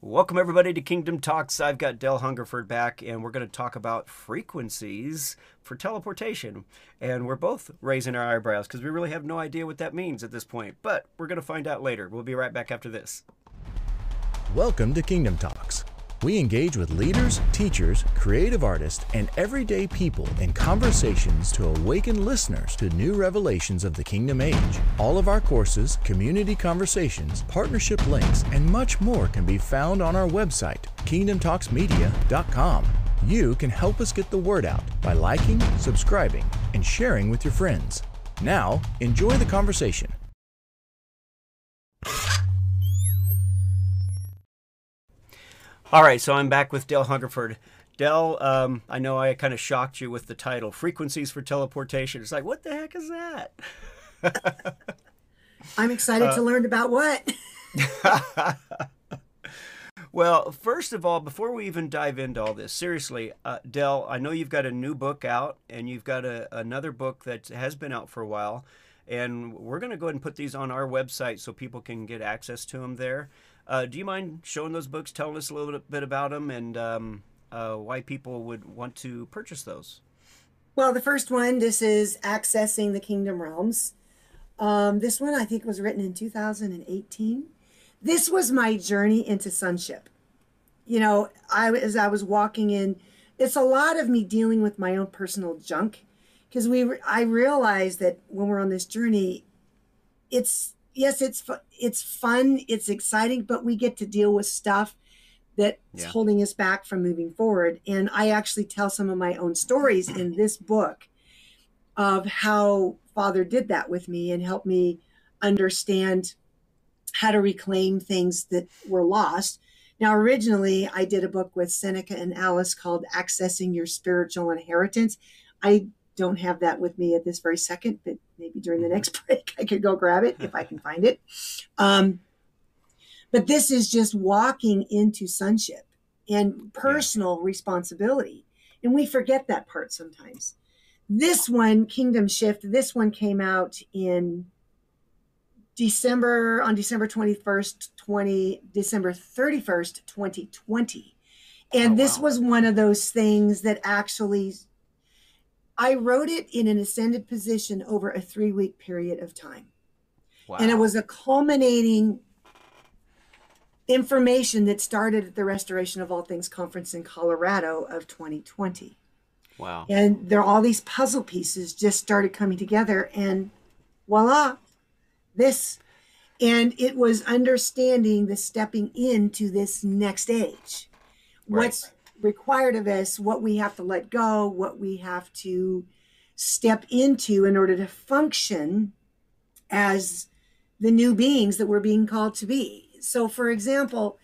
Welcome everybody to Kingdom Talks. I've got Del Hungerford back, and we're going to talk about frequencies for teleportation. And we're both raising our eyebrows because we really have no idea what that means at this point. But we're going to find out later. We'll be right back after this. Welcome to Kingdom Talks. We engage with leaders, teachers, creative artists, and everyday people in conversations to awaken listeners to new revelations of the Kingdom Age. All of our courses, community conversations, partnership links, and much more can be found on our website, KingdomTalksMedia.com. You can help us get the word out by liking, subscribing, and sharing with your friends. Now, enjoy the conversation. All right, so I'm back with Del Hungerford. Del, I know I kind of shocked you with the title, Frequencies for Teleportation. It's like, what the heck is that? I'm excited to learn about what. Well, first of all, before we even dive into all this, seriously, Del, I know you've got a new book out, and you've got another book that has been out for a while. And we're going to go ahead and put these on our website so people can get access to them there. Do you mind showing those books, telling us a little bit about them, and why people would want to purchase those? Well, the first one, this is Accessing the Kingdom Realms. This one, I think, was written in 2018. This was my journey into sonship. You know, as I was walking in, it's a lot of me dealing with my own personal junk, because I realized that when we're on this journey, it's fun, it's exciting, but we get to deal with stuff that's holding us back from moving forward. And I actually tell some of my own stories in this book of how Father did that with me and helped me understand how to reclaim things that were lost. Now, originally, I did a book with Seneca and Alice called Accessing Your Spiritual Inheritance. I don't have that with me at this very second, but maybe during the next break I could go grab it if I can find it. But this is just walking into sonship and personal responsibility. And we forget that part sometimes. This one, Kingdom Shift, this one came out in December 31st, 2020. And this was one of those things that actually I wrote it in an ascended position over a 3-week period of time. Wow. And it was a culminating information that started at the Restoration of All Things Conference in Colorado of 2020. Wow. And there are all these puzzle pieces just started coming together, and voila, this. And it was understanding the stepping into this next age. Right. What's required of us, what we have to let go, what we have to step into in order to function as the new beings that we're being called to be. So, for example,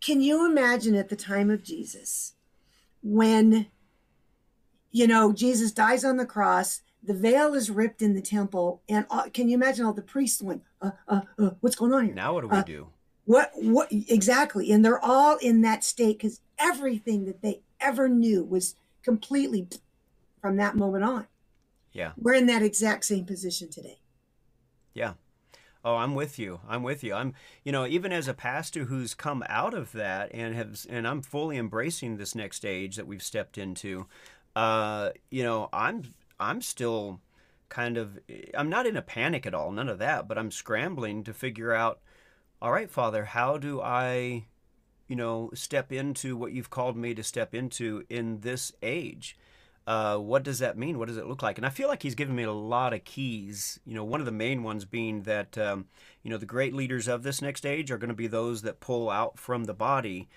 can you imagine at the time of Jesus, when, you know, Jesus dies on the cross, the veil is ripped in the temple, and can you imagine all the priests went, what's going on here? Now what do we do? What exactly? And they're all in that state because everything that they ever knew was completely from that moment on. Yeah. We're in that exact same position today. Yeah. Oh, I'm with you. I'm with you. You know, even as a pastor who's come out of that and I'm fully embracing this next age that we've stepped into, you know, I'm still I'm not in a panic at all, none of that, but I'm scrambling to figure out, all right, Father, how do I, you know, step into what you've called me to step into in this age? What does that mean? What does it look like? And I feel like he's given me a lot of keys, you know, one of the main ones being that, you know, the great leaders of this next age are going to be those that pull out from the body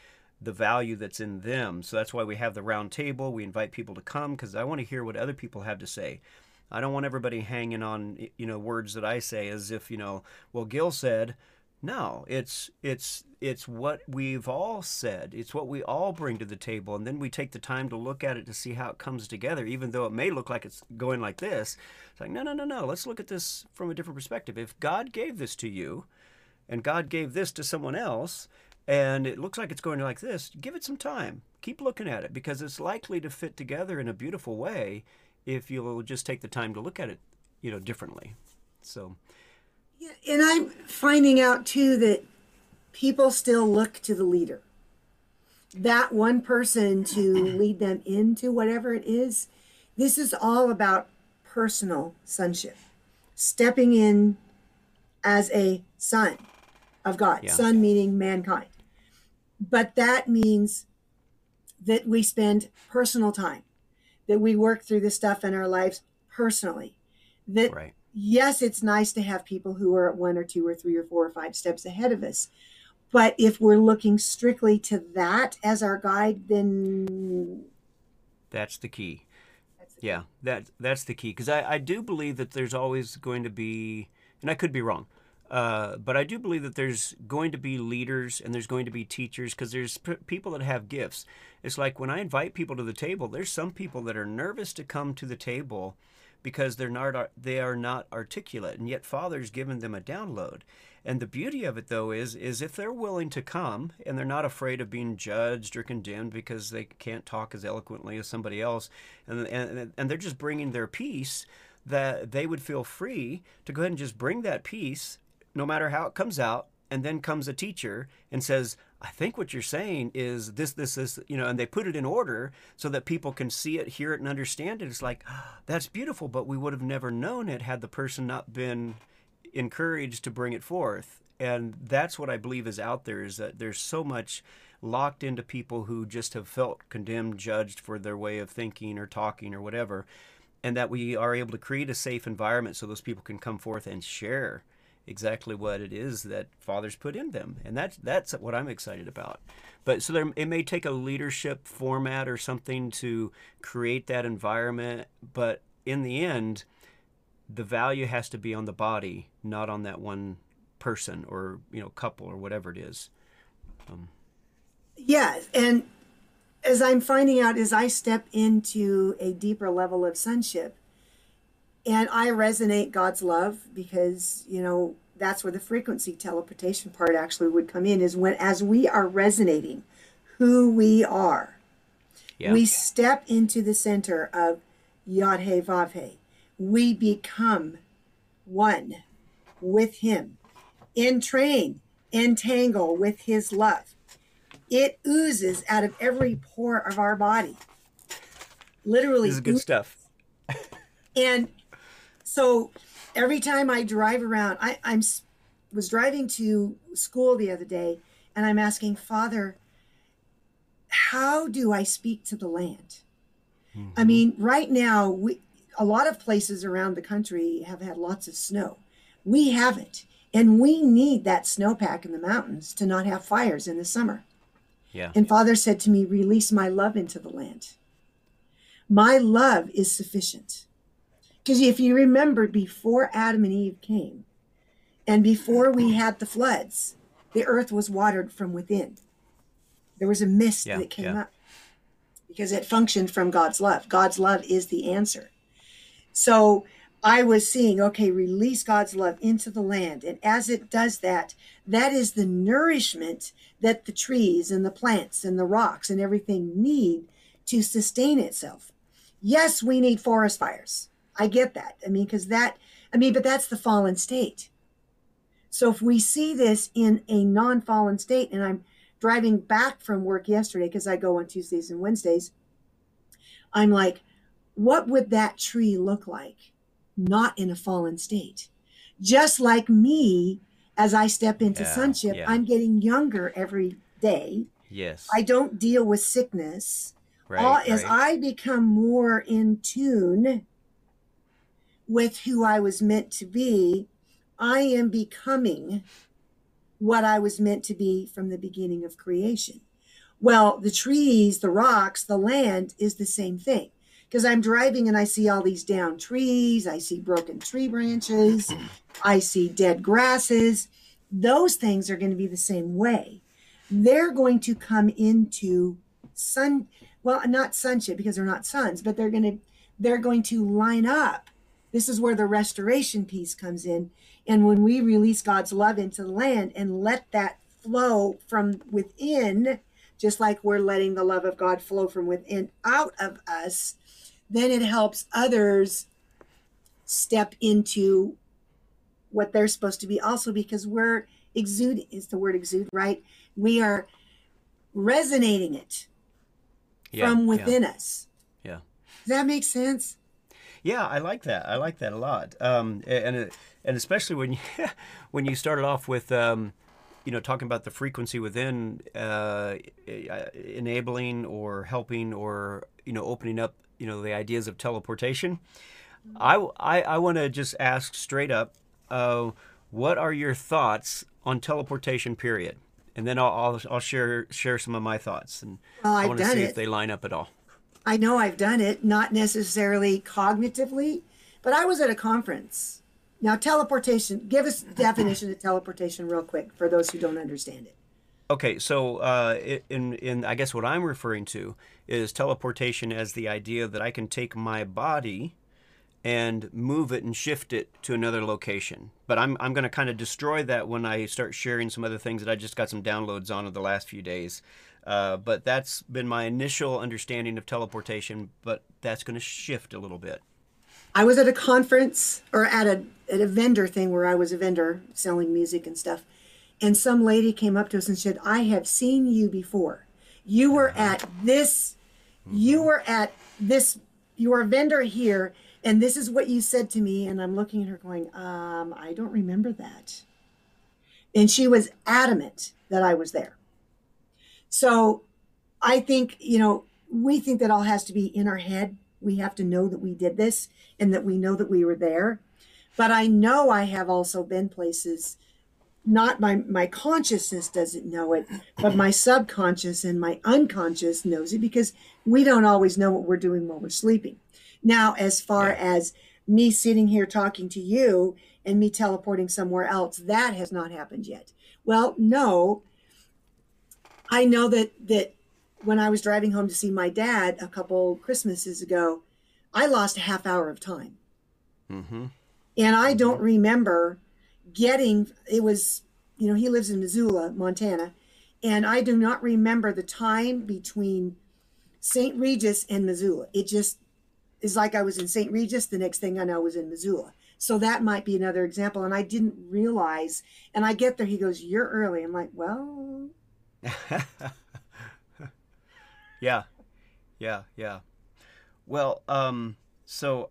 the value that's in them. So that's why we have the round table. We invite people to come because I want to hear what other people have to say. I don't want everybody hanging on, you know, words that I say as if, you know, well, Gil said. No, it's what we've all said. It's what we all bring to the table, and then we take the time to look at it to see how it comes together, even though it may look like it's going like this. It's like, no. Let's look at this from a different perspective. If God gave this to you, and God gave this to someone else, and it looks like it's going like this, give it some time. Keep looking at it, because it's likely to fit together in a beautiful way if you'll just take the time to look at it, you know, differently. So... yeah, and I'm finding out, too, that people still look to the leader. that one person to lead them into whatever it is. This is all about personal sonship, stepping in as a son of God, son meaning mankind. But that means that we spend personal time, that we work through this stuff in our lives personally, that yes, it's nice to have people who are at 1 or 2 or 3 or 4 or 5 steps ahead of us. But if we're looking strictly to that as our guide, then that's the key. That's the key. Because I do believe that there's always going to be, and I could be wrong, but I do believe that there's going to be leaders and there's going to be teachers, because there's people that have gifts. It's like when I invite people to the table, there's some people that are nervous to come to the table because they are not articulate, and yet Father's given them a download. And the beauty of it, though, is if they're willing to come and they're not afraid of being judged or condemned because they can't talk as eloquently as somebody else, and they're just bringing their piece, that they would feel free to go ahead and just bring that piece, no matter how it comes out. And then comes a teacher and says, I think what you're saying is this, this, this, you know, and they put it in order so that people can see it, hear it, and understand it. It's like, oh, that's beautiful, but we would have never known it had the person not been encouraged to bring it forth. And that's what I believe is out there, is that there's so much locked into people who just have felt condemned, judged for their way of thinking or talking or whatever, and that we are able to create a safe environment so those people can come forth and share exactly what it is that Father's put in them. And that's what I'm excited about. But so there, it may take a leadership format or something to create that environment, but in the end, the value has to be on the body, not on that one person or, you know, couple or whatever it is. And as I'm finding out, as I step into a deeper level of sonship, and I resonate God's love, because, you know, that's where the frequency teleportation part actually would come in, is when, as we are resonating who we are, we step into the center of Yod-Heh-Vav-Heh. We become one with Him, entrain, entangle with His love. It oozes out of every pore of our body. Literally. This is good stuff. And so every time I drive around, I was driving to school the other day, and I'm asking, Father, how do I speak to the land? Mm-hmm. I mean, right now, a lot of places around the country have had lots of snow. We haven't. And we need that snowpack in the mountains to not have fires in the summer. Yeah. And Father said to me, release my love into the land. My love is sufficient. Because if you remember, before Adam and Eve came, and before we had the floods, the earth was watered from within. There was a mist that came up because it functioned from God's love. God's love is the answer. So I was seeing, okay, release God's love into the land. And as it does that, that is the nourishment that the trees and the plants and the rocks and everything need to sustain itself. Yes, we need forest fires. I get that. I mean, but that's the fallen state. So if we see this in a non-fallen state, and I'm driving back from work yesterday, because I go on Tuesdays and Wednesdays, I'm like, what would that tree look like? Not in a fallen state. Just like me, as I step into sonship, I'm getting younger every day. Yes. I don't deal with sickness. As I become more in tune with who I was meant to be, I am becoming what I was meant to be from the beginning of creation. Well, the trees, the rocks, the land is the same thing. Because I'm driving and I see all these down trees, I see broken tree branches, I see dead grasses. Those things are going to be the same way. They're going to come into not sonship, because they're not sons, but they're going to line up. This is where the restoration piece comes in. And when we release God's love into the land and let that flow from within, just like we're letting the love of God flow from within out of us, then it helps others step into what they're supposed to be also, because we're exuding, is the word exude, right? We are resonating it from within us. Yeah. Does that make sense? Yeah, I like that. I like that a lot. And especially when you started off with, you know, talking about the frequency within enabling or helping or, you know, opening up, you know, the ideas of teleportation. I want to just ask straight up, what are your thoughts on teleportation, period? And then I'll share some of my thoughts, and I want to see if they line up at all. I know I've done it, not necessarily cognitively, but I was at a conference. Now, teleportation, give us the definition of teleportation real quick for those who don't understand it. Okay, so I guess what I'm referring to is teleportation as the idea that I can take my body and move it and shift it to another location. But I'm going to kind of destroy that when I start sharing some other things that I just got some downloads on in the last few days. But that's been my initial understanding of teleportation, but that's going to shift a little bit. I was at a conference or at a vendor thing where I was a vendor selling music and stuff. And some lady came up to us and said, I have seen you before. You were at this, you were a vendor here, and this is what you said to me. And I'm looking at her going, I don't remember that. And she was adamant that I was there. So I think, you know, we think that all has to be in our head. We have to know that we did this and that we know that we were there. But I know I have also been places, not my consciousness doesn't know it, but my subconscious and my unconscious knows it, because we don't always know what we're doing while we're sleeping. Now, as far as me sitting here talking to you and me teleporting somewhere else, that has not happened yet. Well, no. I know that when I was driving home to see my dad a couple Christmases ago, I lost a half hour of time. Mm-hmm. And I don't remember it was, you know, he lives in Missoula, Montana, and I do not remember the time between Saint Regis and Missoula. It just is like I was in Saint Regis, the next thing I know I was in Missoula. So that might be another example. And I didn't realize, and I get there, he goes, "You're early." I'm like, well... yeah. Well, so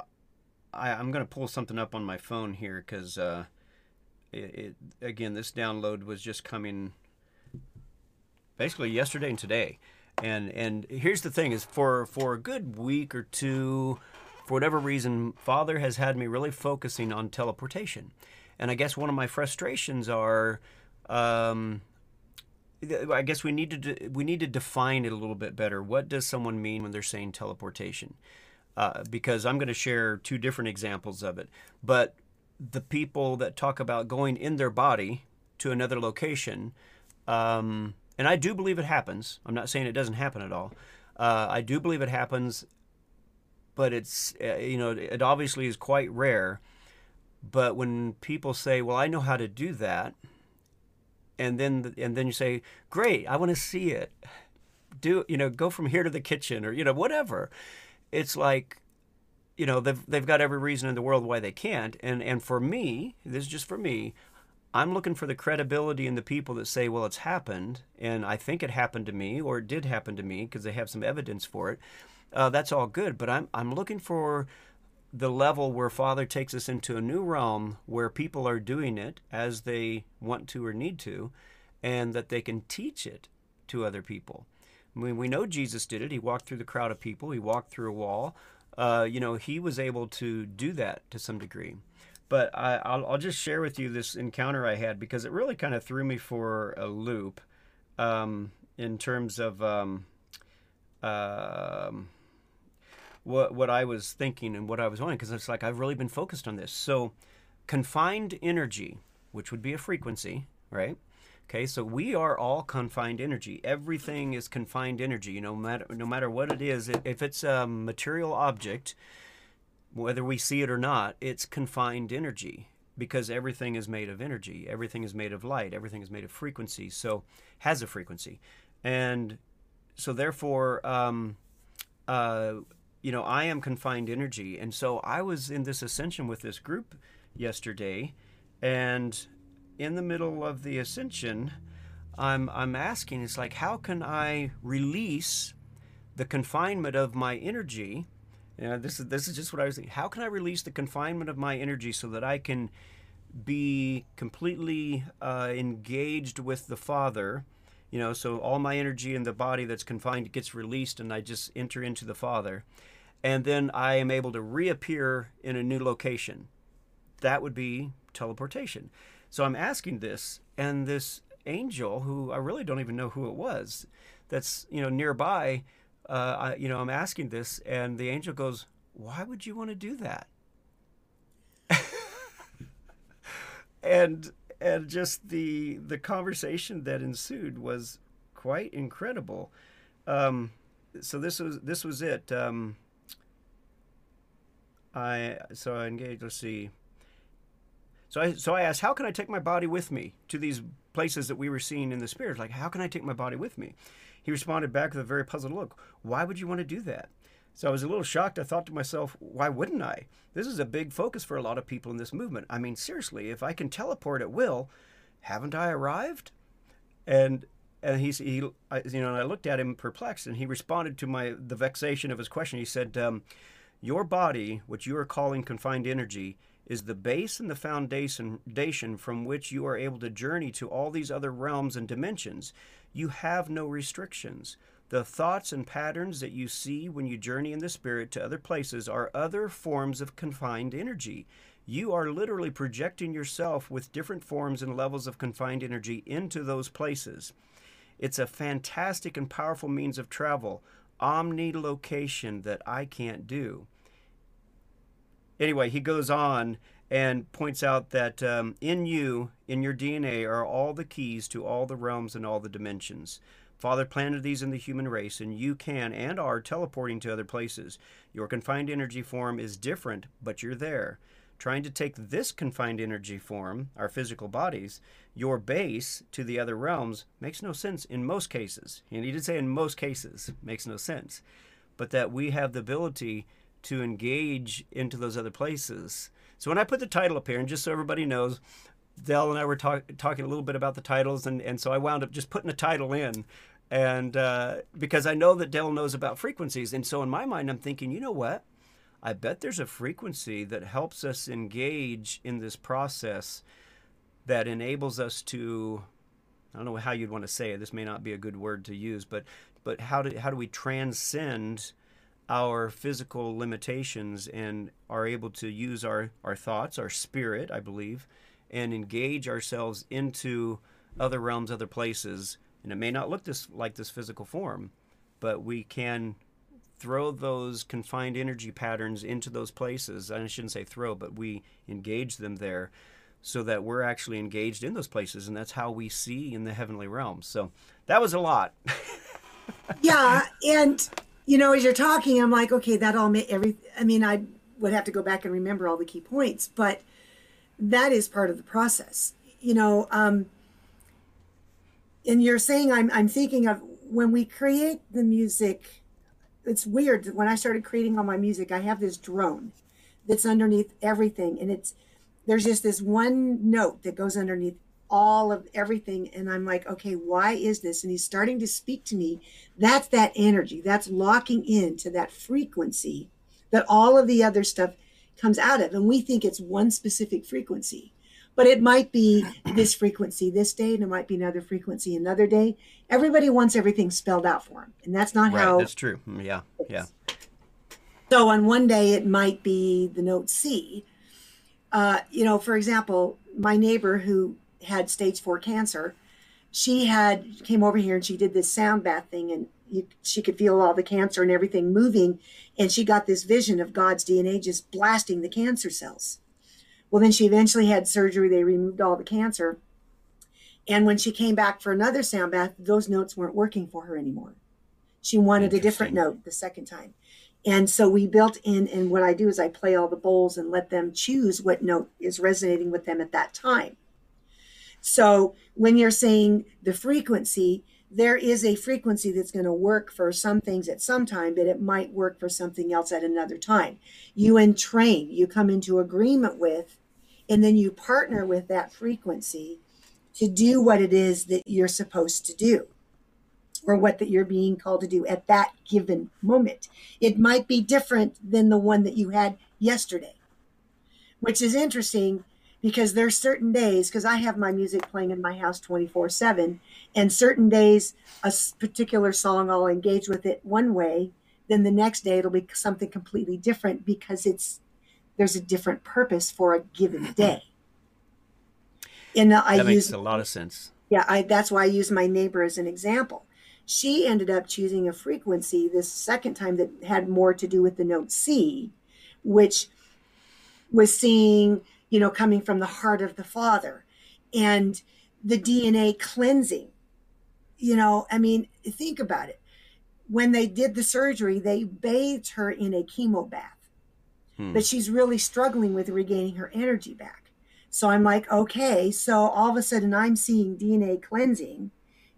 I'm going to pull something up on my phone here, because again, this download was just coming basically yesterday and today. And here's the thing is, for a good week or two, for whatever reason, Father has had me really focusing on teleportation. And I guess one of my frustrations are... I guess we need to define it a little bit better. What does someone mean when they're saying teleportation? Because I'm going to share two different examples of it. But the people that talk about going in their body to another location, and I do believe it happens. I'm not saying it doesn't happen at all. I do believe it happens, but it's you know, it obviously is quite rare. But when people say, "Well, I know how to do that," and then you say, "Great, I want to see it. Do, you know, go from here to the kitchen," or, you know, whatever. It's like, you know, they've got every reason in the world why they can't. And for me, this is just for me, I'm looking for the credibility in the people that say, "Well, it's happened, and I think it happened to me, or it did happen to me," because they have some evidence for it. That's all good, but I'm looking for the level where Father takes us into a new realm where people are doing it as they want to or need to, and that they can teach it to other people. I mean, we know Jesus did it. He walked through the crowd of people. He walked through a wall. You know, he was able to do that to some degree. But I'll just share with you this encounter I had, because it really kind of threw me for a loop in terms of... what I was thinking and what I was wanting, because it's like I've really been focused on this. So confined energy, which would be a frequency, right? Okay, so we are all confined energy. Everything is confined energy. You know, no matter what it is, if it's a material object, whether we see it or not, it's confined energy, because everything is made of energy. Everything is made of light. Everything is made of frequency, so has a frequency. And so therefore... you know, I am confined energy. And so I was in this ascension with this group yesterday, and in the middle of the ascension, I'm asking is like, how can I release the confinement of my energy? You know, this is just what I was thinking. How can I release the confinement of my energy so that I can be completely engaged with the Father? You know, so all my energy in the body that's confined gets released, and I just enter into the Father. And then I am able to reappear in a new location. That would be teleportation. So I'm asking this, and this angel, who I really don't even know who it was, that's, you know, nearby, you know, I'm asking this, and the angel goes, "Why would you want to do that?" And just the conversation that ensued was quite incredible. So this was it. I engaged. Let's see. So I asked, how can I take my body with me to these places that we were seeing in the spirit? Like, how can I take my body with me? He responded back with a very puzzled look. Why would you want to do that? So I was a little shocked. I thought to myself, why wouldn't I? This is a big focus for a lot of people in this movement. I mean, seriously, if I can teleport at will, haven't I arrived? And I looked at him perplexed, and he responded to the vexation of his question. He said, your body, which you are calling confined energy, is the base and the foundation from which you are able to journey to all these other realms and dimensions. You have no restrictions. The thoughts and patterns that you see when you journey in the spirit to other places are other forms of confined energy. You are literally projecting yourself with different forms and levels of confined energy into those places. It's a fantastic and powerful means of travel, omnilocation, that I can't do. Anyway, he goes on and points out that in your DNA, are all the keys to all the realms and all the dimensions. Father planted these in the human race, and you can and are teleporting to other places. Your confined energy form is different, but you're there. Trying to take this confined energy form, our physical bodies, your base, to the other realms makes no sense in most cases. And he did say in most cases, makes no sense. But that we have the ability to engage into those other places. So when I put the title up here, and just so everybody knows, Del and I were talking a little bit about the titles, and so I wound up just putting a title in, and because I know that Del knows about frequencies. And so in my mind, I'm thinking, you know what? I bet there's a frequency that helps us engage in this process that enables us to, I don't know how you'd want to say it, this may not be a good word to use, but how do we transcend our physical limitations and are able to use our thoughts, our spirit, I believe, and engage ourselves into other realms, other places. And it may not look like this physical form, but we can throw those confined energy patterns into those places. I shouldn't say throw, but we engage them there so that we're actually engaged in those places. And that's how we see in the heavenly realms. So that was a lot. Yeah. And, you know, as you're talking, I'm like, okay, that all made I would have to go back and remember all the key points, but that is part of the process, you know. And you're saying, I'm thinking of when we create the music. It's weird. When I started creating all my music, I have this drone that's underneath everything, and there's just this one note that goes underneath all of everything. And I'm like, okay, why is this? And he's starting to speak to me. That's that energy. That's locking into that frequency that all of the other stuff comes out of. And we think it's one specific frequency, but it might be this frequency this day, and it might be another frequency another day. Everybody wants everything spelled out for them, and that's not right, how that's true. Yeah. Yeah. So on one day it might be the note C. You know, for example, my neighbor who had stage 4 cancer, she came over here and she did this sound bath thing, and she could feel all the cancer and everything moving. And she got this vision of God's DNA just blasting the cancer cells. Well, then she eventually had surgery. They removed all the cancer. And when she came back for another sound bath, those notes weren't working for her anymore. She wanted a different note the second time. And so we built in, and what I do is I play all the bowls and let them choose what note is resonating with them at that time. So when you're saying the frequency, there is a frequency that's going to work for some things at some time, but it might work for something else at another time. You entrain, you come into agreement with, and then you partner with that frequency to do what it is that you're supposed to do, or what that you're being called to do at that given moment. It might be different than the one that you had yesterday, which is interesting because there's certain days, because I have my music playing in my house 24/7, and certain days, a particular song, I'll engage with it one way, then the next day it'll be something completely different because there's a different purpose for a given day. And that makes a lot of sense. Yeah, that's why I use my neighbor as an example. She ended up choosing a frequency this second time that had more to do with the note C, which was seeing, coming from the heart of the Father and the DNA cleansing. Think about it. When they did the surgery, they bathed her in a chemo bath, but she's really struggling with regaining her energy back. So I'm like, okay, so all of a sudden I'm seeing DNA cleansing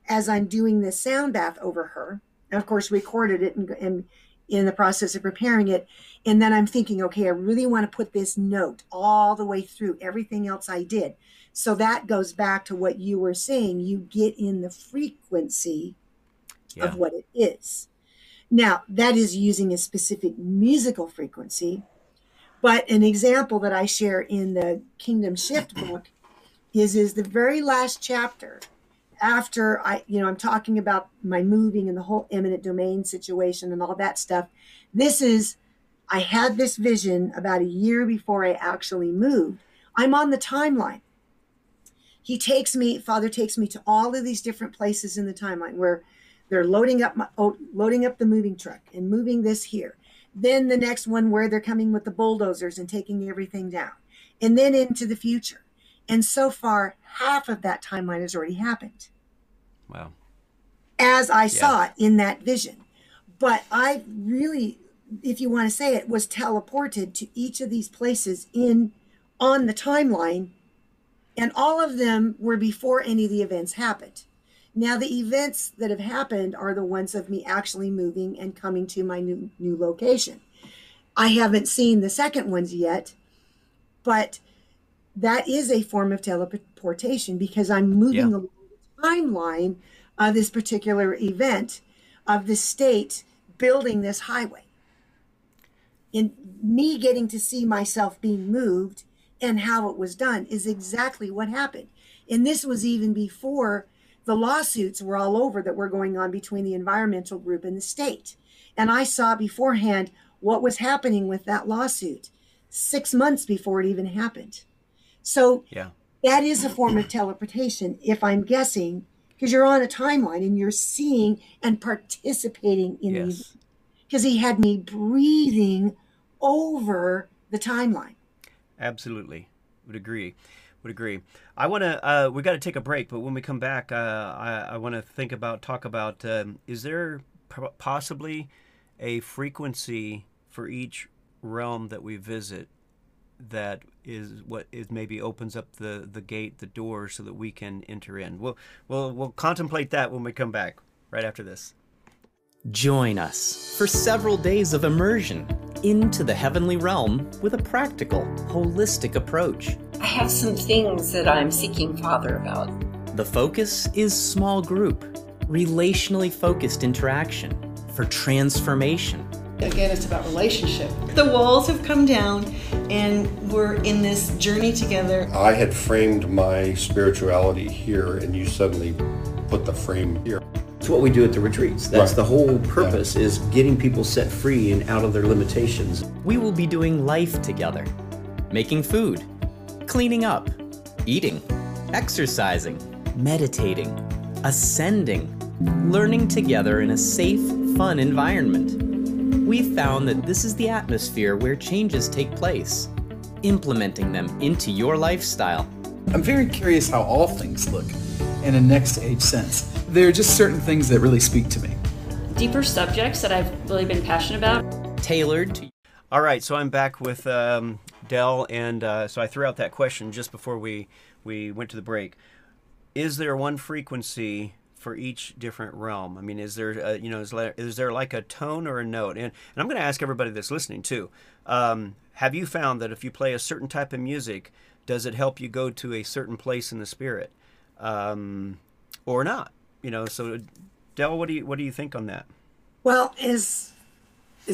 as I'm doing this sound bath over her. And of course, recorded it and in the process of preparing it. And then I'm thinking, okay, I really want to put this note all the way through everything else I did. So that goes back to what you were saying. You get in the frequency of what it is. Now, that is using a specific musical frequency. But an example that I share in the Kingdom Shift book is the very last chapter after I'm talking about my moving and the whole eminent domain situation and all that stuff. I had this vision about a year before I actually moved. I'm on the timeline. Father takes me to all of these different places in the timeline where they're loading up the moving truck and moving this here. Then the next one where they're coming with the bulldozers and taking everything down, and then into the future. And so far, half of that timeline has already happened. Wow. As I saw it in that vision. But I really, if you want to say it, was teleported to each of these places on the timeline, and all of them were before any of the events happened. Now, the events that have happened are the ones of me actually moving and coming to my new location. I haven't seen the second ones yet, but that is a form of teleportation because I'm moving along the timeline of this particular event of the state building this highway. And me getting to see myself being moved and how it was done is exactly what happened. And this was even before the lawsuits were all over that were going on between the environmental group and the state. And I saw beforehand what was happening with that lawsuit 6 months before it even happened. So that is a form of teleportation, if I'm guessing, because you're on a timeline and you're seeing and participating in these. Because he had me breathing over the timeline. Absolutely. Would agree. I want to, we got to take a break, but when we come back, I want to talk about, is there possibly a frequency for each realm that we visit that is what is maybe opens up the gate, the door, so that we can enter in? We'll contemplate that when we come back right after this. Join us for several days of immersion into the heavenly realm with a practical, holistic approach. I have some things that I'm seeking Father about. The focus is small group, relationally focused interaction for transformation. Again, it's about relationship. The walls have come down and we're in this journey together. I had framed my spirituality here and you suddenly put the frame here. It's what we do at the retreats. That's the whole purpose, is getting people set free and out of their limitations. We will be doing life together, making food, cleaning up, eating, exercising, meditating, ascending, learning together in a safe, fun environment. We've found that this is the atmosphere where changes take place, implementing them into your lifestyle. I'm very curious how all things look in a next age sense. There are just certain things that really speak to me. Deeper subjects that I've really been passionate about. Tailored to you. All right, so I'm back with Del, and so I threw out that question just before we went to the break. Is there one frequency for each different realm? I mean, is there is there like a tone or a note? And I'm going to ask everybody that's listening too. Have you found that if you play a certain type of music, does it help you go to a certain place in the spirit? or not, you know. So Del, what do you think on that? Well, as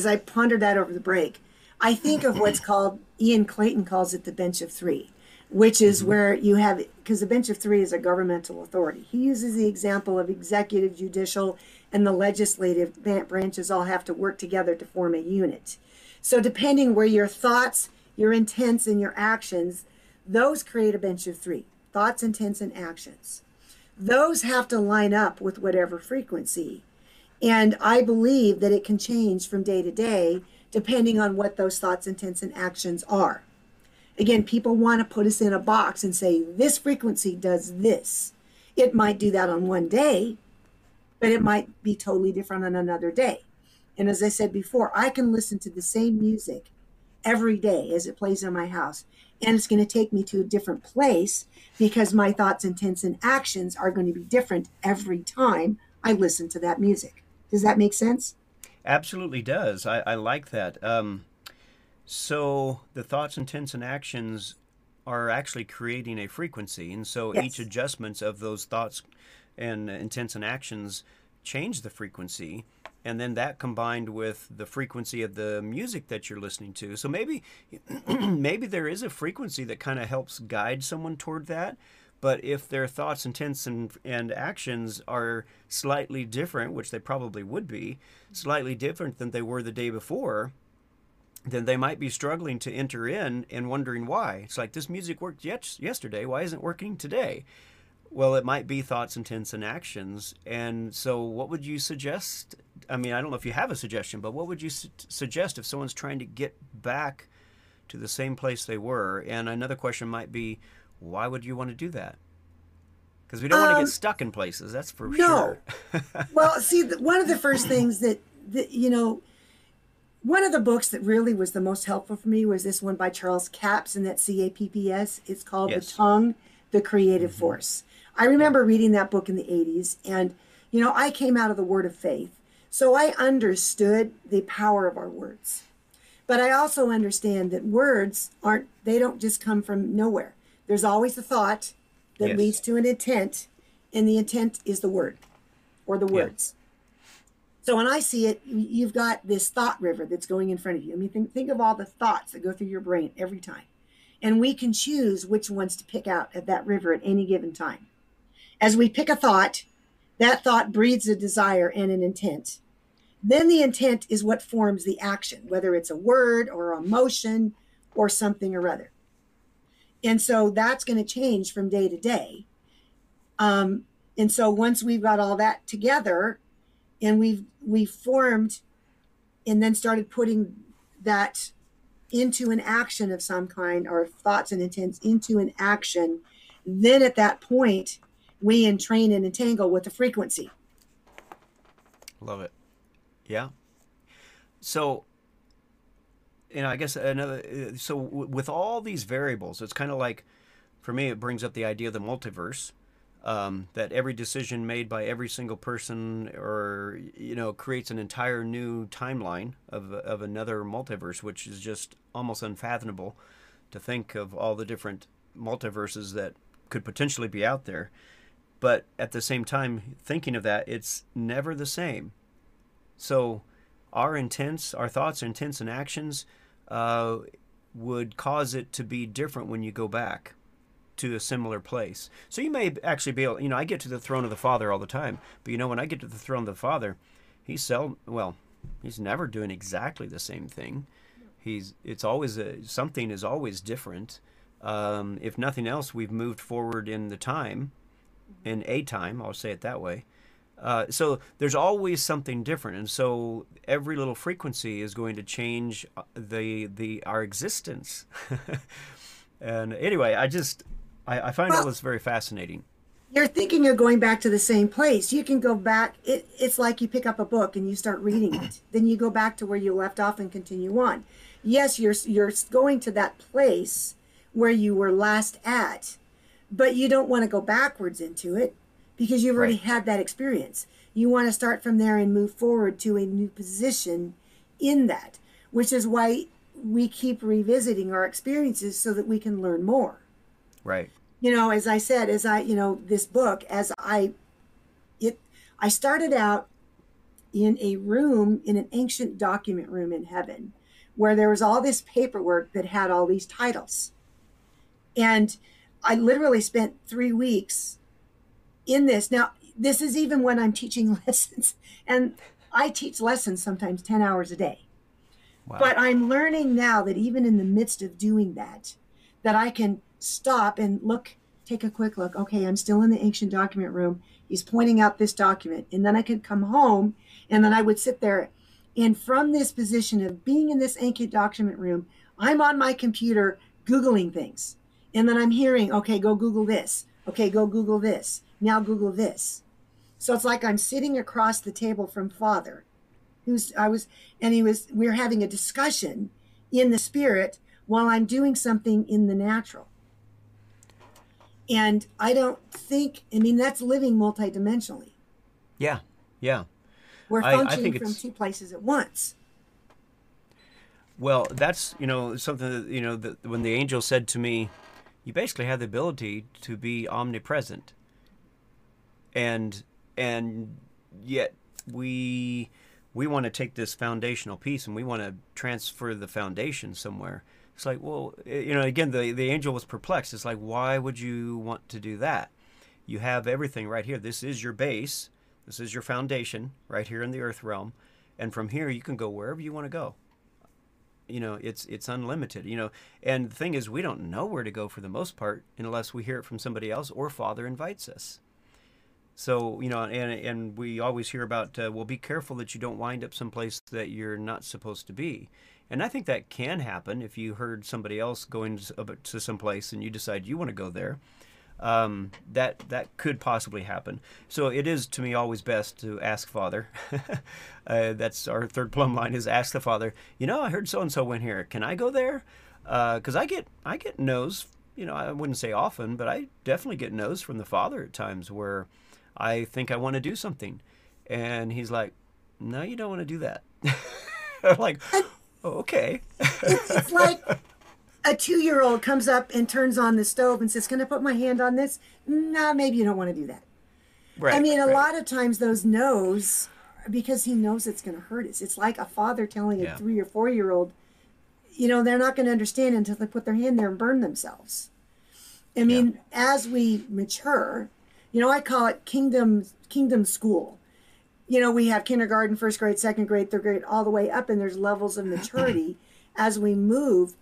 I pondered that over the break, I think of what's called, Ian Clayton calls it the bench of three, which is where you have, because the bench of three is a governmental authority. He uses the example of executive, judicial, and the legislative branches all have to work together to form a unit. So depending where your thoughts, your intents, and your actions, those create a bench of three. Thoughts, intents, and actions. Those have to line up with whatever frequency. And I believe that it can change from day to day, depending on what those thoughts, intents, and actions are. Again, people want to put us in a box and say, this frequency does this. It might do that on one day, but it might be totally different on another day. And as I said before, I can listen to the same music every day as it plays in my house, and it's going to take me to a different place because my thoughts, intents, and actions are going to be different every time I listen to that music. Does that make sense? Absolutely does. I like that. So the thoughts, intents, and actions are actually creating a frequency, and so yes, each adjustments of those thoughts and intents and actions change the frequency, and then that combined with the frequency of the music that you're listening to. So maybe there is a frequency that kind of helps guide someone toward that. But if their thoughts, intents, and actions are slightly different, which they probably would be, slightly different than they were the day before, then they might be struggling to enter in and wondering why. It's like, this music worked yesterday. Why isn't it working today? Well, it might be thoughts, intents, and actions. And so what would you suggest? I mean, I don't know if you have a suggestion, but what would you suggest if someone's trying to get back to the same place they were? And another question might be, why would you want to do that? Because we don't want to get stuck in places, that's for sure. Well, see, one of the first things that, you know, one of the books that really was the most helpful for me was this one by Charles Capps, and that's C-A-P-P-S. It's called The Tongue, The Creative Force. I remember reading that book in the 80s, and, you know, I came out of the Word of Faith, so I understood the power of our words. But I also understand that words aren't, they don't just come from nowhere. There's always a thought that leads to an intent, and the intent is the word or the words. So when I see it, you've got this thought river that's going in front of you. I mean, think of all the thoughts that go through your brain every time. And we can choose which ones to pick out of that river at any given time. As we pick a thought, that thought breeds a desire and an intent. Then the intent is what forms the action, whether it's a word or a motion or something or other. And so that's going to change from day to day. And so once we've got all that together and we've formed and then started putting that into an action of some kind, or thoughts and intents into an action, then at that point, we entrain and entangle with the frequency. Love it. Yeah. So, you know, I guess another, so with all these variables, it's kind of like, for me, it brings up the idea of the multiverse, that every decision made by every single person, or, you know, creates an entire new timeline of another multiverse, which is just almost unfathomable to think of all the different multiverses that could potentially be out there. But at the same time, thinking of that, it's never the same. So our intents, our thoughts, intents, and actions would cause it to be different when you go back to a similar place. So you may actually be able, you know, I get to the throne of the Father all the time, but you know, when I get to the throne of the Father, he's never doing exactly the same thing. It's always something is always different. If nothing else, we've moved forward in the time, in a time, I'll say it that way. So there's always something different, and so every little frequency is going to change our existence. And anyway, I find all this very fascinating. You're thinking you're going back to the same place. You can go back. It's like you pick up a book and you start reading it. Then you go back to where you left off and continue on. Yes, you're going to that place where you were last at, but you don't want to go backwards into it, because you've already had that experience. You want to start from there and move forward to a new position in that, which is why we keep revisiting our experiences so that we can learn more. Right. you know, as I said, as I, you know, this book, as I started out in a room, in an ancient document room in heaven, where there was all this paperwork that had all these titles. And I literally spent 3 weeks in this. Now, this is even when I'm teaching lessons, and I teach lessons sometimes 10 hours a day. Wow. But I'm learning now that even in the midst of doing that, that I can stop and look, take a quick look. Okay, I'm still in the ancient document room. He's pointing out this document. And then I could come home, and then I would sit there. And from this position of being in this ancient document room, I'm on my computer Googling things. And then I'm hearing, okay, go Google this. Okay, go Google this. Now Google this. So it's like I'm sitting across the table from Father. We were having a discussion in the spirit while I'm doing something in the natural. And I don't think, I mean, that's living multidimensionally. Yeah, yeah. We're functioning from two places at once. Well, that's, you know, something that, you know, that when the angel said to me, you basically have the ability to be omnipresent. And yet we want to take this foundational piece and we want to transfer the foundation somewhere. It's like, well, you know, again, the angel was perplexed. It's like, why would you want to do that? You have everything right here. This is your base. This is your foundation right here in the earth realm. And from here, you can go wherever you want to go. You know, it's unlimited, you know. And the thing is, we don't know where to go for the most part unless we hear it from somebody else or Father invites us. So, you know, and we always hear about, well, be careful that you don't wind up someplace that you're not supposed to be. And I think that can happen if you heard somebody else going to someplace and you decide you want to go there. That could possibly happen. So it is, to me, always best to ask Father. That's our third plumb line, is ask the Father, you know, I heard so-and-so went here. Can I go there? Because I get no's, you know, I wouldn't say often, but I definitely get no's from the Father at times where I think I want to do something. And he's like, no, you don't want to do that. I'm like, oh, okay. It's like a 2-year-old comes up and turns on the stove and says, can I put my hand on this? Nah, maybe you don't want to do that. Right, I mean, a lot of times those no's, because he knows it's going to hurt us. It's like a father telling a 3 or 4-year-old, you know, they're not going to understand until they put their hand there and burn themselves. I mean, as we mature, you know, I call it kingdom school. You know, we have kindergarten, 1st grade, 2nd grade, 3rd grade, all the way up, and there's levels of maturity as we move.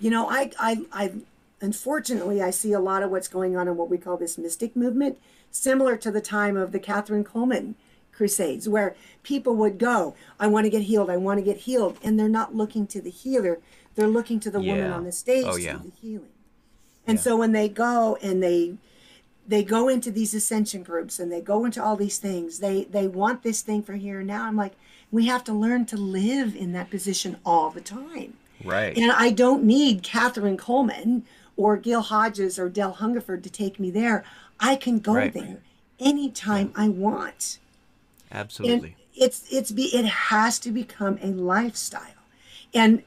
You know, I unfortunately, I see a lot of what's going on in what we call this mystic movement, similar to the time of the Catherine Coleman crusades, where people would go, I want to get healed, I want to get healed, and they're not looking to the healer, they're looking to the woman on the stage to do the healing. And so when they go and they go into these ascension groups and they go into all these things. They want this thing for here and now. I'm like, we have to learn to live in that position all the time. Right. And I don't need Catherine Coleman or Gil Hodges or Del Hungerford to take me there. I can go there anytime I want. Absolutely. And it has to become a lifestyle. And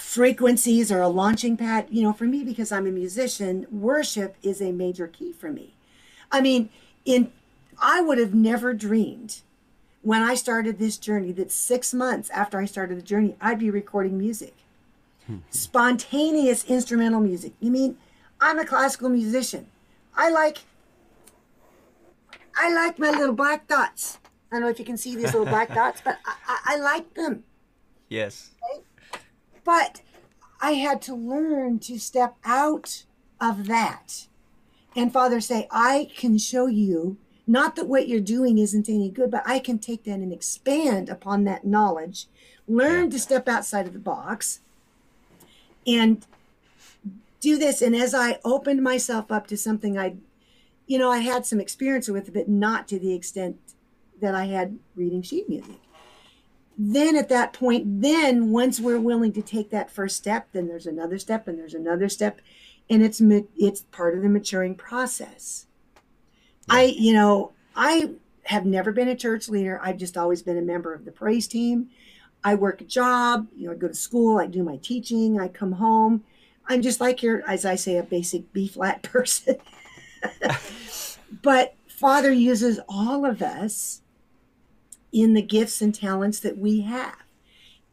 frequencies are a launching pad, you know, for me, because I'm a musician. Worship is a major key for me. I mean, I would have never dreamed when I started this journey that 6 months after I started the journey, I'd be recording music, spontaneous instrumental music. You mean, I'm a classical musician. I like my little black dots. I don't know if you can see these little black dots, but I like them. Yes. Okay? But I had to learn to step out of that. And Father say, I can show you, not that what you're doing isn't any good, but I can take that and expand upon that knowledge, learn to step outside of the box and do this. And as I opened myself up to something I had some experience with, but not to the extent that I had reading sheet music. Then at that point, once we're willing to take that first step, then there's another step and there's another step. And it's part of the maturing process. I have never been a church leader. I've just always been a member of the praise team. I work a job, you know, I go to school, I do my teaching, I come home. I'm just like your, as I say, a basic B-flat person. But Father uses all of us in the gifts and talents that we have.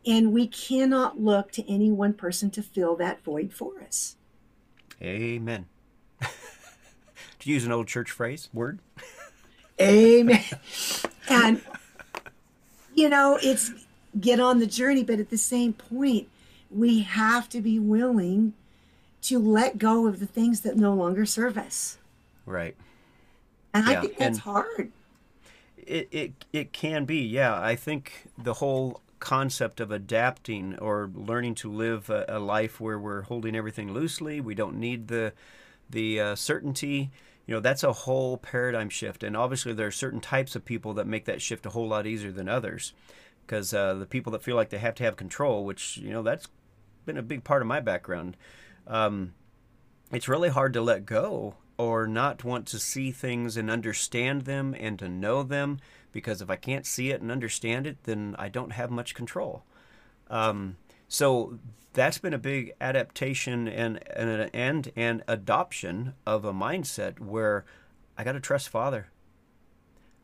And we cannot look to any one person to fill that void for us. Amen. To use an old church phrase, word. Amen. And, you know, it's get on the journey, but at the same point, we have to be willing to let go of the things that no longer serve us. Right. And yeah. I think that's hard. It can be, yeah. I think the whole concept of adapting or learning to live a life where we're holding everything loosely, we don't need the certainty, you know, that's a whole paradigm shift. And obviously there are certain types of people that make that shift a whole lot easier than others, because the people that feel like they have to have control, which, you know, that's been a big part of my background, it's really hard to let go or not want to see things and understand them and to know them, because if I can't see it and understand it, then I don't have much control. So that's been a big adaptation and adoption of a mindset where I got to trust Father.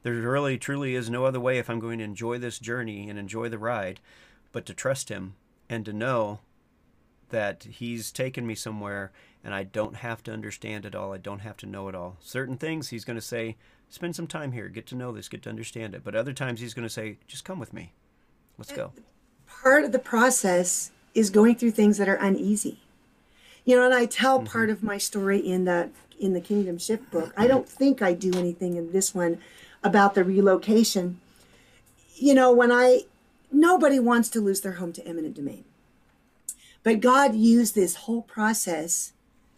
There really, truly is no other way if I'm going to enjoy this journey and enjoy the ride, but to trust Him and to know that He's taken me somewhere and I don't have to understand it all. I don't have to know it all. Certain things He's going to say, spend some time here, get to know this, get to understand it. But other times He's going to say, just come with me. Let's go. Part of the process is going through things that are uneasy. You know, and I tell part of my story in the Kingdom Shift book. I don't think I do anything in this one about the relocation. You know, nobody wants to lose their home to eminent domain. But God used this whole process.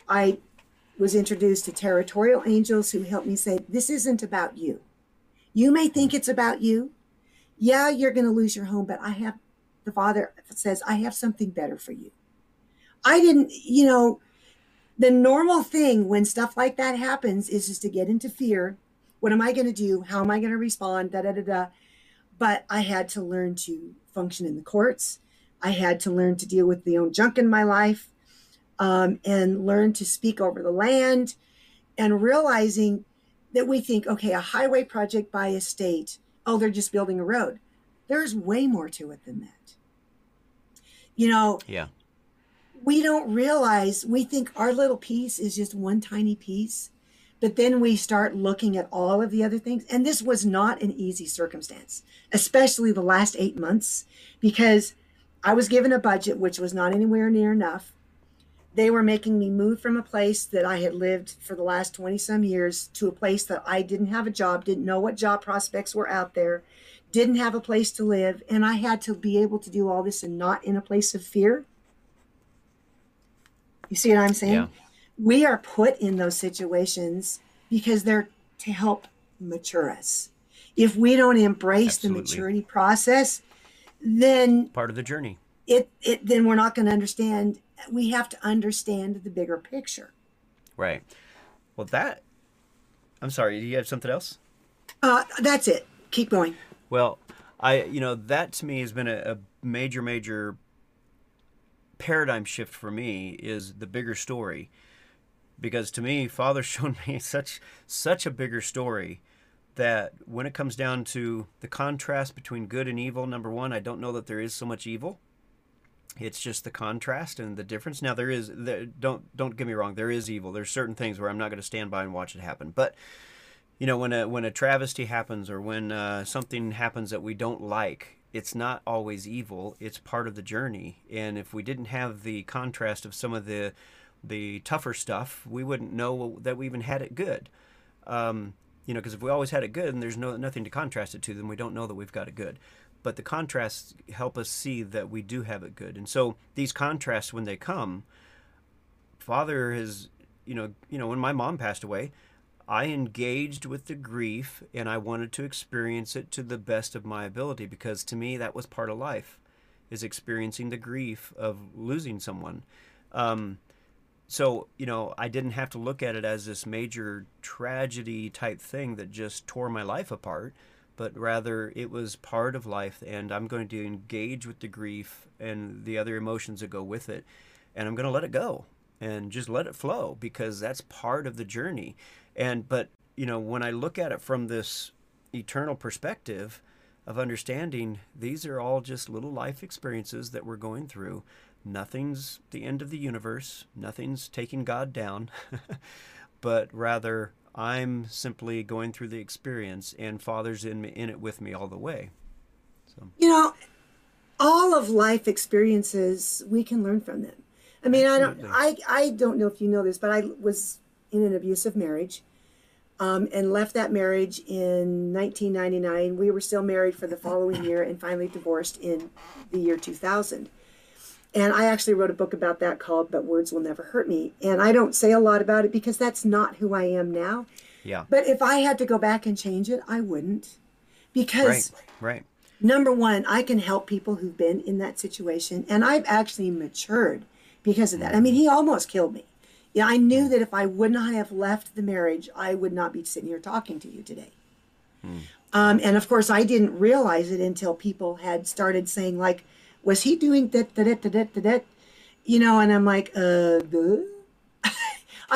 I was introduced to territorial angels who helped me say, this isn't about you. You may think it's about you. Yeah, you're going to lose your home, but the Father says, I have something better for you. I didn't, you know, the normal thing when stuff like that happens is just to get into fear. What am I going to do? How am I going to respond? Da, da, da, da. But I had to learn to function in the courts. I had to learn to deal with the own junk in my life, and learn to speak over the land, and realizing that we think, okay, a highway project by a state, oh, they're just building a road. There's way more to it than that. You know, yeah. We don't realize, we think our little piece is just one tiny piece, but then we start looking at all of the other things. And this was not an easy circumstance, especially the last 8 months, because I was given a budget, which was not anywhere near enough. They were making me move from a place that I had lived for the last 20 some years to a place that I didn't have a job, didn't know what job prospects were out there, didn't have a place to live, and I had to be able to do all this and not in a place of fear. You see what I'm saying? Yeah. We are put in those situations because they're to help mature us. If we don't embrace Absolutely. The maturity process, then part of the journey. Then we're not going to understand. We have to understand the bigger picture. Right. Well, I'm sorry, do you have something else? That's it. Keep going. Well, that to me has been a major, major paradigm shift for me, is the bigger story. Because to me, Father showed me such a bigger story that when it comes down to the contrast between good and evil, number one, I don't know that there is so much evil. It's just the contrast and the difference. Now don't get me wrong, there is evil. There's certain things where I'm not going to stand by and watch it happen. But you know, when a travesty happens, or when something happens that we don't like, it's not always evil. It's part of the journey. And if we didn't have the contrast of some of the tougher stuff, we wouldn't know that we even had it good. You know, because if we always had it good and there's nothing to contrast it to, then we don't know that we've got it good. But the contrasts help us see that we do have it good. And so these contrasts, when they come, Father has, you know, when my mom passed away, I engaged with the grief and I wanted to experience it to the best of my ability, because to me that was part of life, is experiencing the grief of losing someone. So, you know, I didn't have to look at it as this major tragedy type thing that just tore my life apart, but rather it was part of life, and I'm going to engage with the grief and the other emotions that go with it, and I'm going to let it go. and just let it flow, because that's part of the journey. But you know, when I look at it from this eternal perspective of understanding, these are all just little life experiences that we're going through. Nothing's the end of the universe. Nothing's taking God down, but rather I'm simply going through the experience, and Father's in it with me all the way. So, you know, all of life experiences, we can learn from them. I mean, I don't know if you know this, but I was in an abusive marriage, and left that marriage in 1999. We were still married for the following year, and finally divorced in the year 2000. And I actually wrote a book about that called But Words Will Never Hurt Me. And I don't say a lot about it because that's not who I am now. Yeah. But if I had to go back and change it, I wouldn't. Because, right. Number one, I can help people who've been in that situation. And I've actually matured because of that. I mean, he almost killed me. Yeah, I knew that if I would not have left the marriage, I would not be sitting here talking to you today. And of course, I didn't realize it until people had started saying, like, was he doing that? You know, and I'm like, I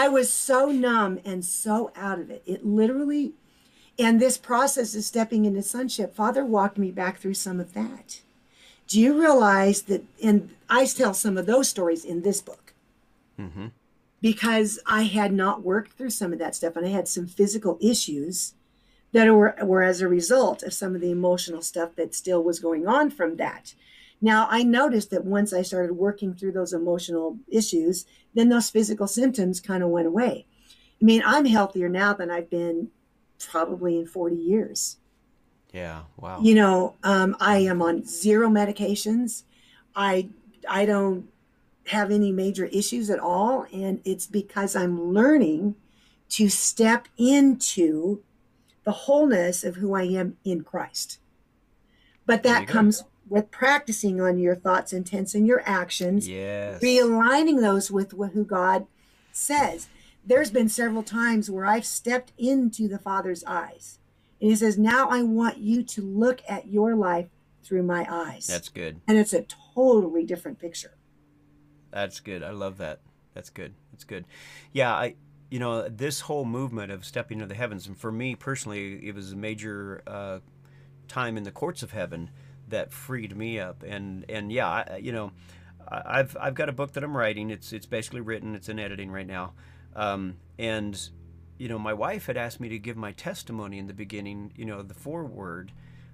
was so numb and so out of it. It literally, and this process is stepping into sonship. Father walked me back through some of that. Do you realize that, and I tell some of those stories in this book, because I had not worked through some of that stuff, and I had some physical issues that were as a result of some of the emotional stuff that still was going on from that. Now, I noticed that once I started working through those emotional issues, then those physical symptoms kind of went away. I mean, I'm healthier now than I've been probably in 40 years. Yeah, wow. You know, I am on zero medications. I don't have any major issues at all. And it's because I'm learning to step into the wholeness of who I am in Christ. But that comes with practicing on your thoughts, intents, and your actions, realigning those with who God says. There's been several times where I've stepped into the Father's eyes. And he says, now I want you to look at your life through my eyes. That's good. And it's a totally different picture. That's good. I love that. That's good. That's good. Yeah, you know, this whole movement of stepping into the heavens, and for me personally, it was a major time in the courts of heaven that freed me up. And yeah, you know, I've got a book that I'm writing. It's basically written. It's in editing right now. And you know, my wife had asked me to give my testimony in the beginning, you know, the foreword.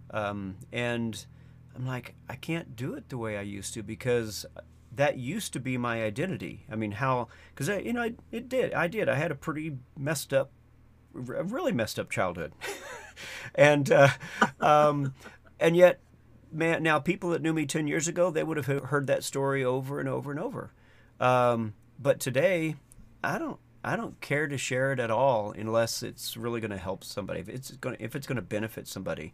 And I'm like, I can't do it the way I used to, because that used to be my identity. I mean, because you know, I had a pretty messed up, really messed up childhood. And yet, man, now people that knew me 10 years ago, they would have heard that story over and over and over. But today, I don't care to share it at all unless it's really going to help somebody. If it's going to benefit somebody,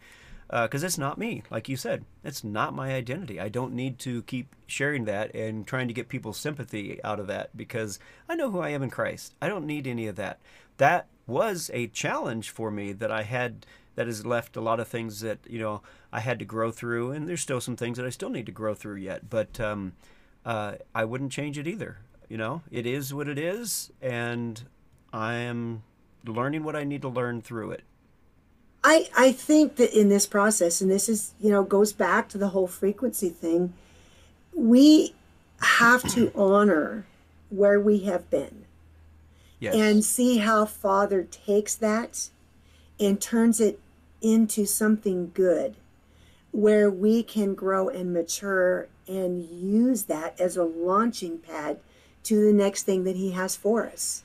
because it's not me. Like you said, it's not my identity. I don't need to keep sharing that and trying to get people's sympathy out of that, because I know who I am in Christ. I don't need any of that. That was a challenge for me that I had. That has left a lot of things that, you know, I had to grow through, and there's still some things that I still need to grow through yet. But I wouldn't change it either. You know, it is what it is, and I am learning what I need to learn through it. I think that in this process, and this is, you know, goes back to the whole frequency thing, we have to honor where we have been. Yes. And see how Father takes that and turns it into something good, where we can grow and mature and use that as a launching pad to the next thing that he has for us.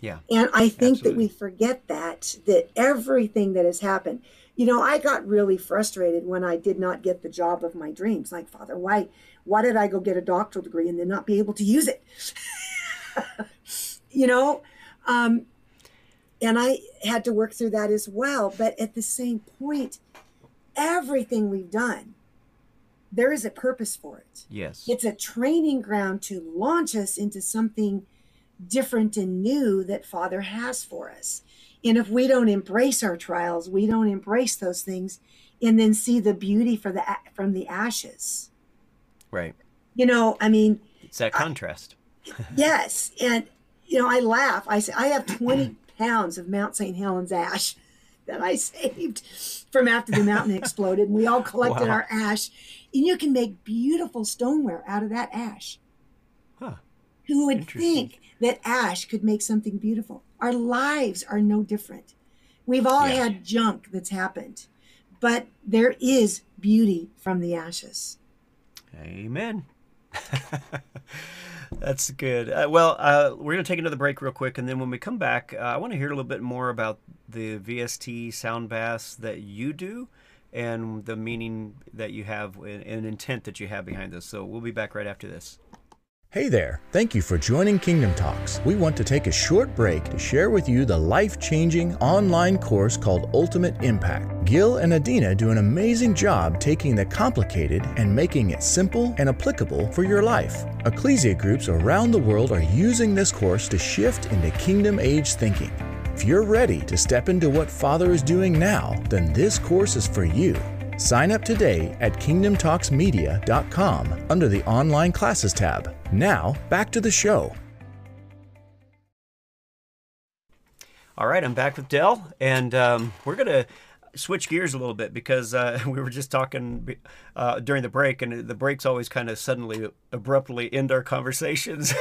Yeah. And I think that we forget that everything that has happened, you know, I got really frustrated when I did not get the job of my dreams. Like, Father, why did I go get a doctoral degree and then not be able to use it? You know, and I had to work through that as well. But at the same point, everything we've done, there is a purpose for it. Yes. It's a training ground to launch us into something different and new that Father has for us. And if we don't embrace our trials, we don't embrace those things, and then see the beauty from the ashes. Right. You know, I mean, it's that contrast. Yes. And, you know, I laugh. I say, I have 20 pounds of Mount St. Helens ash that I saved from after the mountain exploded. And we all collected our ash. And you can make beautiful stoneware out of that ash. Huh. Who would think that ash could make something beautiful? Our lives are no different. We've all had junk that's happened, but there is beauty from the ashes. Amen. That's good. We're going to take another break real quick, and then when we come back, I want to hear a little bit more about the VST sound baths that you do and the meaning that you have and intent that you have behind this. So we'll be back right after this. Hey there, thank you for joining Kingdom Talks. We want to take a short break to share with you the life-changing online course called Ultimate Impact. Gil and Adina do an amazing job taking the complicated and making it simple and applicable for your life. Ecclesia groups around the world are using this course to shift into Kingdom Age thinking. If you're ready to step into what Father is doing now, then this course is for you. Sign up today at KingdomTalksMedia.com under the Online Classes tab. Now, back to the show. All right, I'm back with Del, and we're going to switch gears a little bit because we were just talking during the break, and the breaks always kind of suddenly, abruptly end our conversations.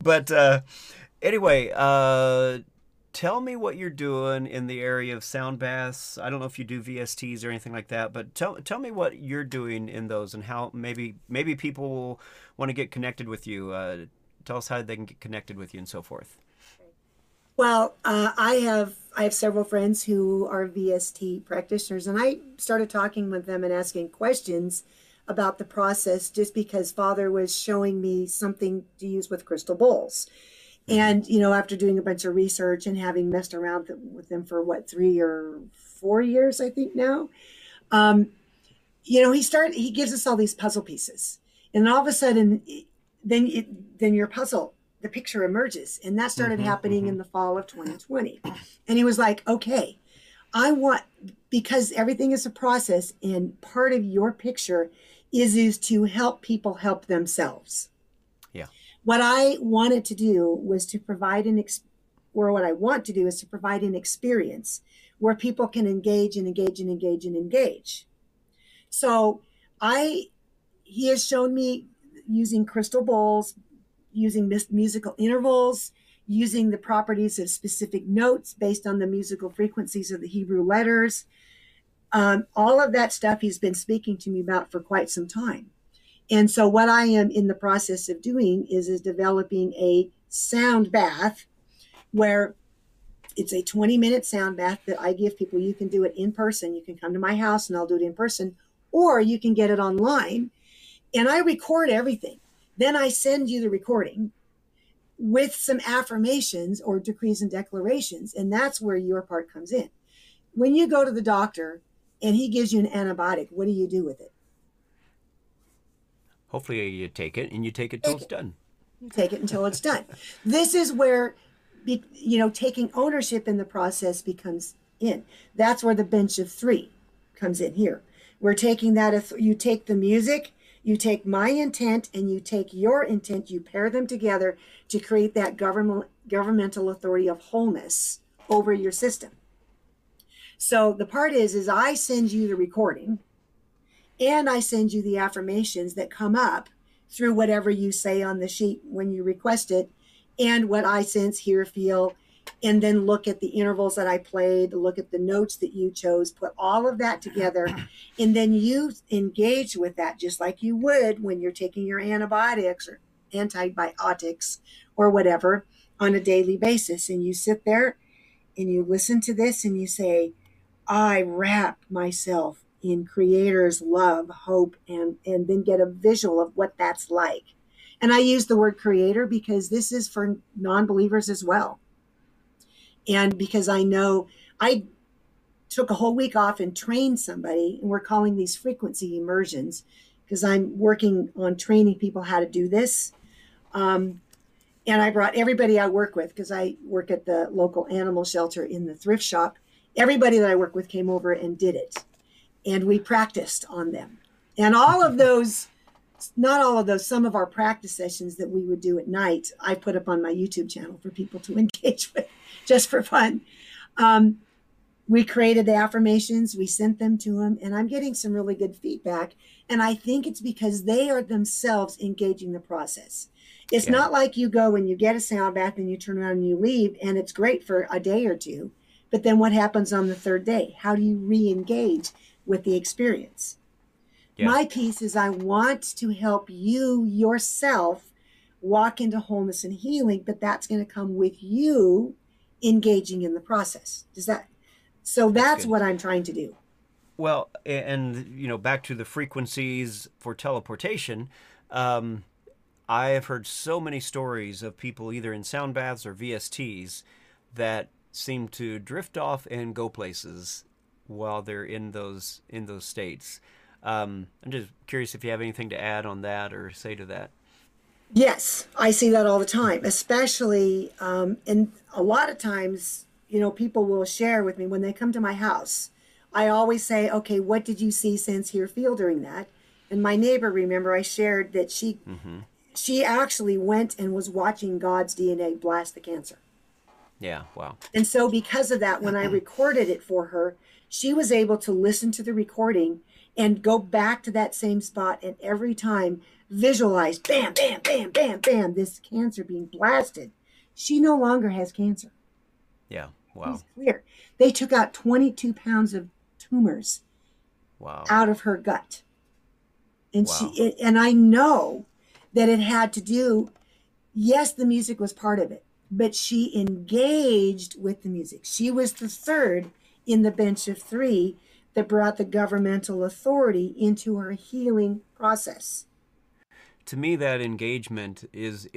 But anyway... tell me what you're doing in the area of sound baths. I don't know if you do VSTs or anything like that, but tell me what you're doing in those and how maybe people will want to get connected with you. Tell us how they can get connected with you and so forth. Well, I have several friends who are VST practitioners, and I started talking with them and asking questions about the process just because Father was showing me something to use with crystal bowls. And, you know, after doing a bunch of research and having messed around with them for, 3 or 4 years, I think now, you know, he gives us all these puzzle pieces. And all of a sudden, then your puzzle, the picture emerges. And that started happening in the fall of 2020. And he was like, okay, because everything is a process, and part of your picture is to help people help themselves. What I wanted to do was to provide an experience where people can engage and engage and engage and engage. So he has shown me using crystal bowls, using musical intervals, using the properties of specific notes based on the musical frequencies of the Hebrew letters. All of that stuff he's been speaking to me about for quite some time. And so what I am in the process of doing is developing a sound bath where it's a 20-minute sound bath that I give people. You can do it in person. You can come to my house and I'll do it in person, or you can get it online. And I record everything. Then I send you the recording with some affirmations or decrees and declarations. And that's where your part comes in. When you go to the doctor and he gives you an antibiotic, what do you do with it? Hopefully you take it, and you take it till it's done. You take it until it's done. This is where, you know, taking ownership in the process becomes in. That's where the bench of three comes in here. We're taking that, you take the music, you take my intent, and you take your intent, you pair them together to create that governmental authority of wholeness over your system. So the part is I send you the recording, and I send you the affirmations that come up through whatever you say on the sheet when you request it, and what I sense, hear, feel, and then look at the intervals that I played, look at the notes that you chose, put all of that together, and then you engage with that just like you would when you're taking your antibiotics or whatever on a daily basis. And you sit there and you listen to this and you say, I wrap myself in Creator's love, hope, and then get a visual of what that's like. And I use the word Creator because this is for non-believers as well. And because I know I took a whole week off and trained somebody, and we're calling these frequency immersions because I'm working on training people how to do this. And I brought everybody I work with, because I work at the local animal shelter in the thrift shop. Everybody that I work with came over and did it. And we practiced on them. And all of those not all of those, some of our practice sessions that we would do at night, I put up on my YouTube channel for people to engage with just for fun. We created the affirmations, we sent them to them, and I'm getting some really good feedback. And I think it's because they are themselves engaging the process. It's not like you go and you get a sound bath and you turn around and you leave and it's great for a day or two. But then what happens on the third day? How do you re-engage with the experience? Yeah. My piece is I want to help you yourself walk into wholeness and healing, but that's going to come with you engaging in the process. Does that? So that's what I'm trying to do. Well, and you know, back to the frequencies for teleportation, I have heard so many stories of people either in sound baths or VSTs that seem to drift off and go places while they're in those states. I'm just curious if you have anything to add on that or say to that. Yes, I see that all the time, especially and a lot of times, you know, people will share with me when they come to my house. I always say, okay, what did you see, sense, hear, feel during that? And my neighbor, remember, I shared that she actually went and was watching God's DNA blast the cancer. Yeah, wow. And so because of that, when I recorded it for her, she was able to listen to the recording and go back to that same spot and every time visualize, bam, bam, bam, bam, bam, this cancer being blasted. She no longer has cancer. Yeah, wow. It's clear. They took out 22 pounds of tumors out of her gut. And and I know that it had to do, yes, the music was part of it, but she engaged with the music. She was the third in the bench of three that brought the governmental authority into her healing process. To me, that engagement is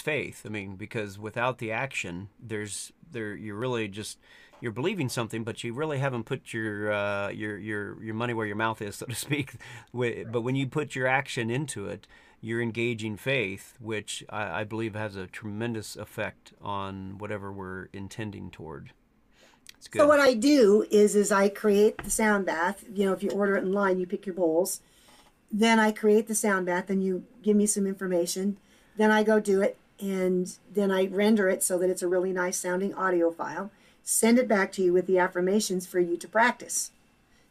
faith. I mean, because without the action, you're really just, you're believing something, but you really haven't put your money where your mouth is, so to speak. But when you put your action into it, you're engaging faith, which I believe has a tremendous effect on whatever we're intending toward. So what I do is I create the sound bath. You know, if you order it online, you pick your bowls. Then I create the sound bath and you give me some information. Then I go do it and then I render it so that it's a really nice sounding audio file. Send it back to you with the affirmations for you to practice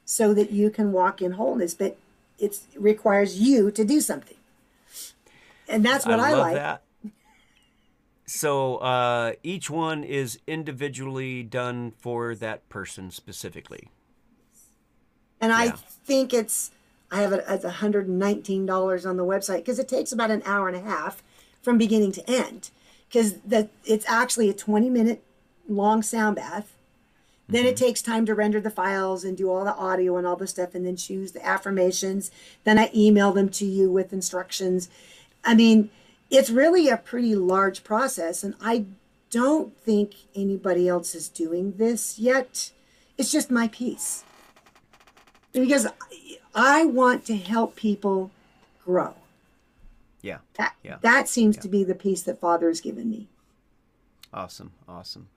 so that you can walk in wholeness. But it requires you to do something. And that's what I like. That. So each one is individually done for that person specifically. And I think I have it at $119 on the website because it takes about an hour and a half from beginning to end because it's actually a 20-minute long sound bath. Then it takes time to render the files and do all the audio and all the stuff and then choose the affirmations. Then I email them to you with instructions. I mean, it's really a pretty large process, and I don't think anybody else is doing this yet. It's just my piece. Because I want to help people grow. Yeah. That seems to be the piece that Father has given me. Awesome. Awesome.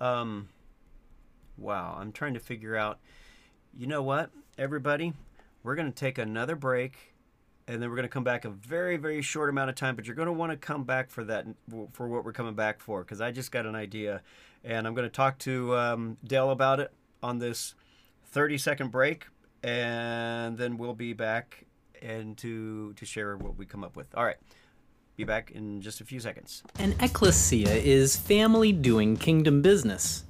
Wow. I'm trying to figure out, you know what, everybody, we're going to take another break. And then we're going to come back a very, very short amount of time, but you're going to want to come back for that, for what we're coming back for, because I just got an idea, and I'm going to talk to Del about it on this 30-second break, and then we'll be back and to share what we come up with. All right. Be back in just a few seconds. An ecclesia is family doing kingdom business.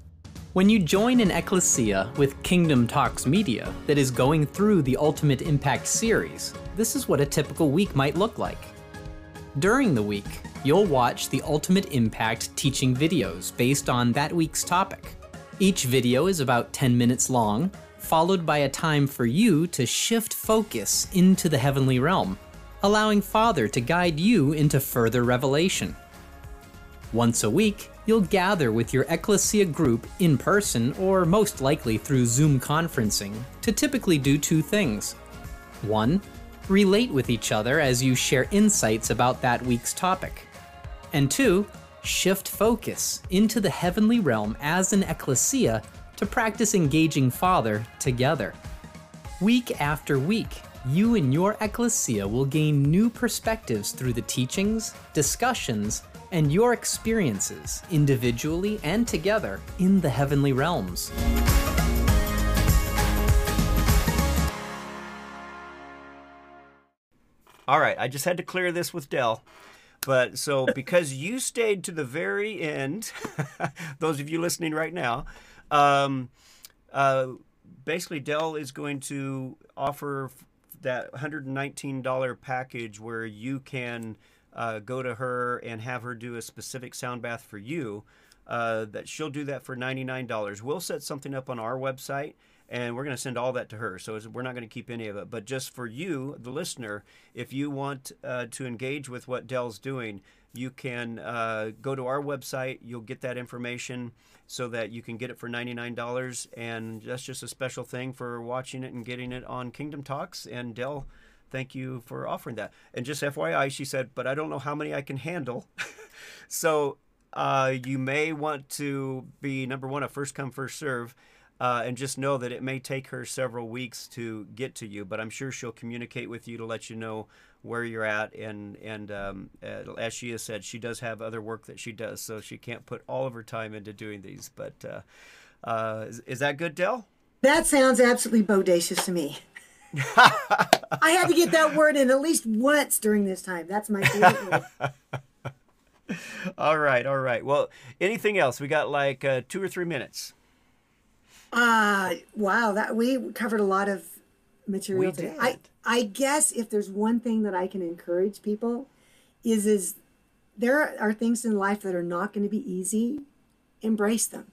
When you join an ecclesia with Kingdom Talks Media that is going through the Ultimate Impact series, this is what a typical week might look like. During the week, you'll watch the Ultimate Impact teaching videos based on that week's topic. Each video is about 10 minutes long, followed by a time for you to shift focus into the heavenly realm, allowing Father to guide you into further revelation. Once a week, you'll gather with your ecclesia group in person or most likely through Zoom conferencing to typically do two things. One, relate with each other as you share insights about that week's topic. And two, shift focus into the heavenly realm as an ecclesia to practice engaging Father together. Week after week, you and your ecclesia will gain new perspectives through the teachings, discussions, and your experiences individually and together in the heavenly realms. All right, I just had to clear this with Del. But so because you stayed to the very end, those of you listening right now, basically Del is going to offer that $119 package where you can go to her and have her do a specific sound bath for you. That she'll do that for $99. We'll set something up on our website, and we're going to send all that to her. So we're not going to keep any of it. But just for you, the listener, if you want to engage with what Del's doing, you can go to our website. You'll get that information so that you can get it for $99. And that's just a special thing for watching it and getting it on Kingdom Talks. And Del, thank you for offering that. And just FYI, she said, but I don't know how many I can handle. So you may want to be, number one, a first come, first serve. And just know that it may take her several weeks to get to you, but I'm sure she'll communicate with you to let you know where you're at. And as she has said, she does have other work that she does, so she can't put all of her time into doing these. But is that good, Del? That sounds absolutely bodacious to me. I had to get that word in at least once during this time. That's my favorite word. All right, all right. Well, anything else? We got like 2 or 3 minutes. Wow, that we covered a lot of material today. I guess if there's one thing that I can encourage people is there are things in life that are not going to be easy. Embrace them.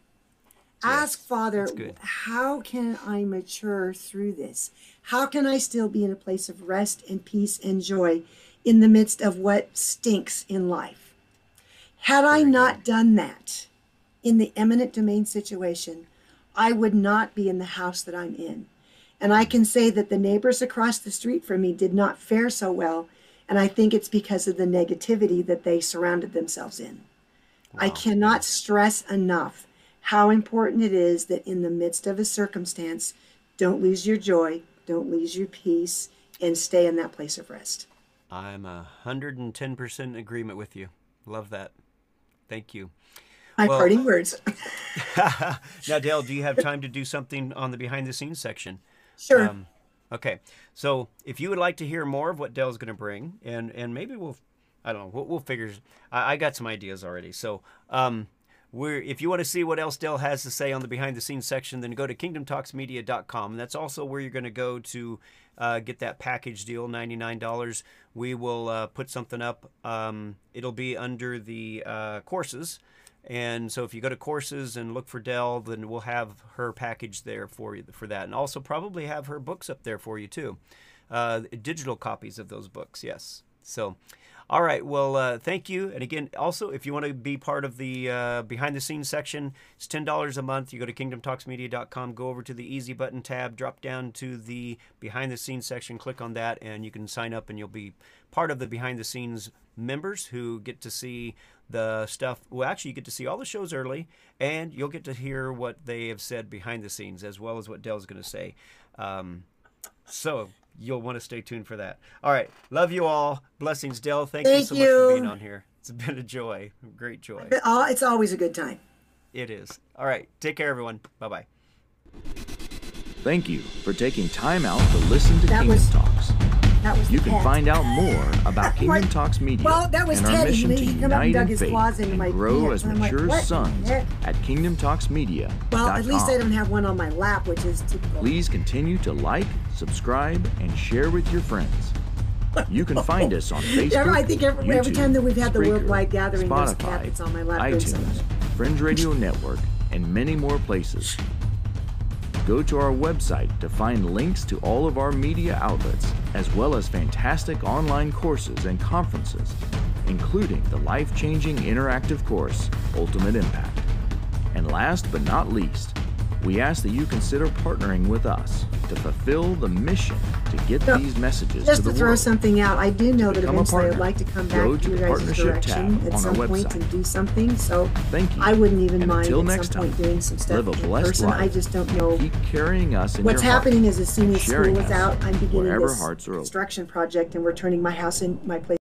Yes, ask Father, how can I mature through this? How can I still be in a place of rest and peace and joy in the midst of what stinks in life? Had I not done that in the eminent domain situation, I would not be in the house that I'm in. And I can say that the neighbors across the street from me did not fare so well. And I think it's because of the negativity that they surrounded themselves in. Wow. I cannot stress enough how important it is that in the midst of a circumstance, don't lose your joy, don't lose your peace, and stay in that place of rest. I'm 110% agreement with you. Love that. Thank you. My parting words. Now, Del, do you have time to do something on the behind-the-scenes section? Sure. Okay. So if you would like to hear more of what Del's going to bring, and maybe we'll, I don't know, we'll figure. I got some ideas already. So if you want to see what else Del has to say on the behind-the-scenes section, then go to KingdomTalksMedia.com. That's also where you're going to go to get that package deal, $99. We will put something up. It'll be under the courses. And so if you go to courses and look for Del, then we'll have her package there for you for that. And also probably have her books up there for you too. Digital copies of those books, yes. So, all right, well, thank you. And again, also, if you want to be part of the behind-the-scenes section, it's $10 a month. You go to KingdomTalksMedia.com, go over to the Easy Button tab, drop down to the behind-the-scenes section, click on that, and you can sign up, and you'll be part of the behind-the-scenes members who get to see the stuff. Well, actually, you get to see all the shows early, and you'll get to hear what they have said behind the scenes, as well as what Del's going to say. So you'll want to stay tuned for that. All right. Love you all. Blessings, Del. Thank you so much for being on here. It's been a joy. Great joy. It's always a good time. It is. All right. Take care, everyone. Bye-bye. Thank you for taking time out to listen to Kingdom Talks. You can find out more about Kingdom Talks Media and our mission to unite in faith and grow as mature sons at KingdomTalksMedia.com. Well, at least I don't have one on my lap, which is typical. Please continue to like, subscribe, and share with your friends. You can find us on Facebook, I think every time that we've had the worldwide gathering, Spotify, it's on my lap, iTunes, Fringe Radio Network, and many more places. Go to our website to find links to all of our media outlets, as well as fantastic online courses and conferences, including the life-changing interactive course, Ultimate Impact. And last but not least, We ask that you consider partnering with us to fulfill the mission to get these messages to the world. Just to throw something out, I do know that eventually I'd like to come back to your guys' direction at some point and do something. So I wouldn't even mind at some point doing some stuff in person. I just don't know. Keep carrying us in your heart. What's happening is as soon as school is out, I'm beginning this construction project, and we're turning my house in my place.